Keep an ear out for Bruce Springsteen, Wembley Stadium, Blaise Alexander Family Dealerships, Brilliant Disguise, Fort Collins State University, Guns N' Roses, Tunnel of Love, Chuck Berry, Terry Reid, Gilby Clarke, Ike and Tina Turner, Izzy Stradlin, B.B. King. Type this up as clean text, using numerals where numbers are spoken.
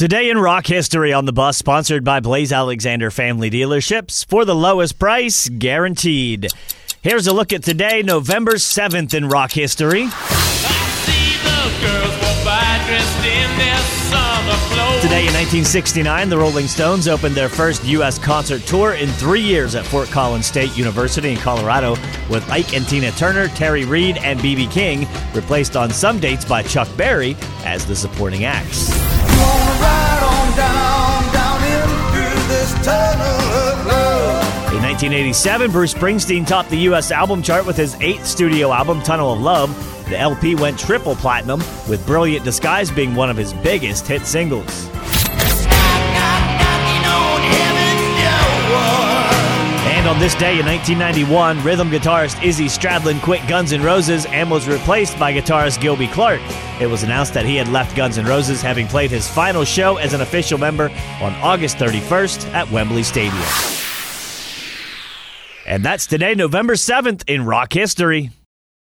Today in rock history on the bus, sponsored by Blaise Alexander Family Dealerships, for the lowest price guaranteed. Here's a look at today, November 7th in rock history. Today in 1969, the Rolling Stones opened their first U.S. concert tour in 3 years at Fort Collins State University in Colorado with Ike and Tina Turner, Terry Reid, and B.B. King, replaced on some dates by Chuck Berry as the supporting acts. In 1987, Bruce Springsteen topped the U.S. album chart with his 8th studio album, Tunnel of Love. The LP went triple platinum, with Brilliant Disguise being one of his biggest hit singles. And on this day in 1991, rhythm guitarist Izzy Stradlin quit Guns N' Roses and was replaced by guitarist Gilby Clarke. It was announced that he had left Guns N' Roses, having played his final show as an official member on August 31st at Wembley Stadium. And that's today, November 7th in rock history.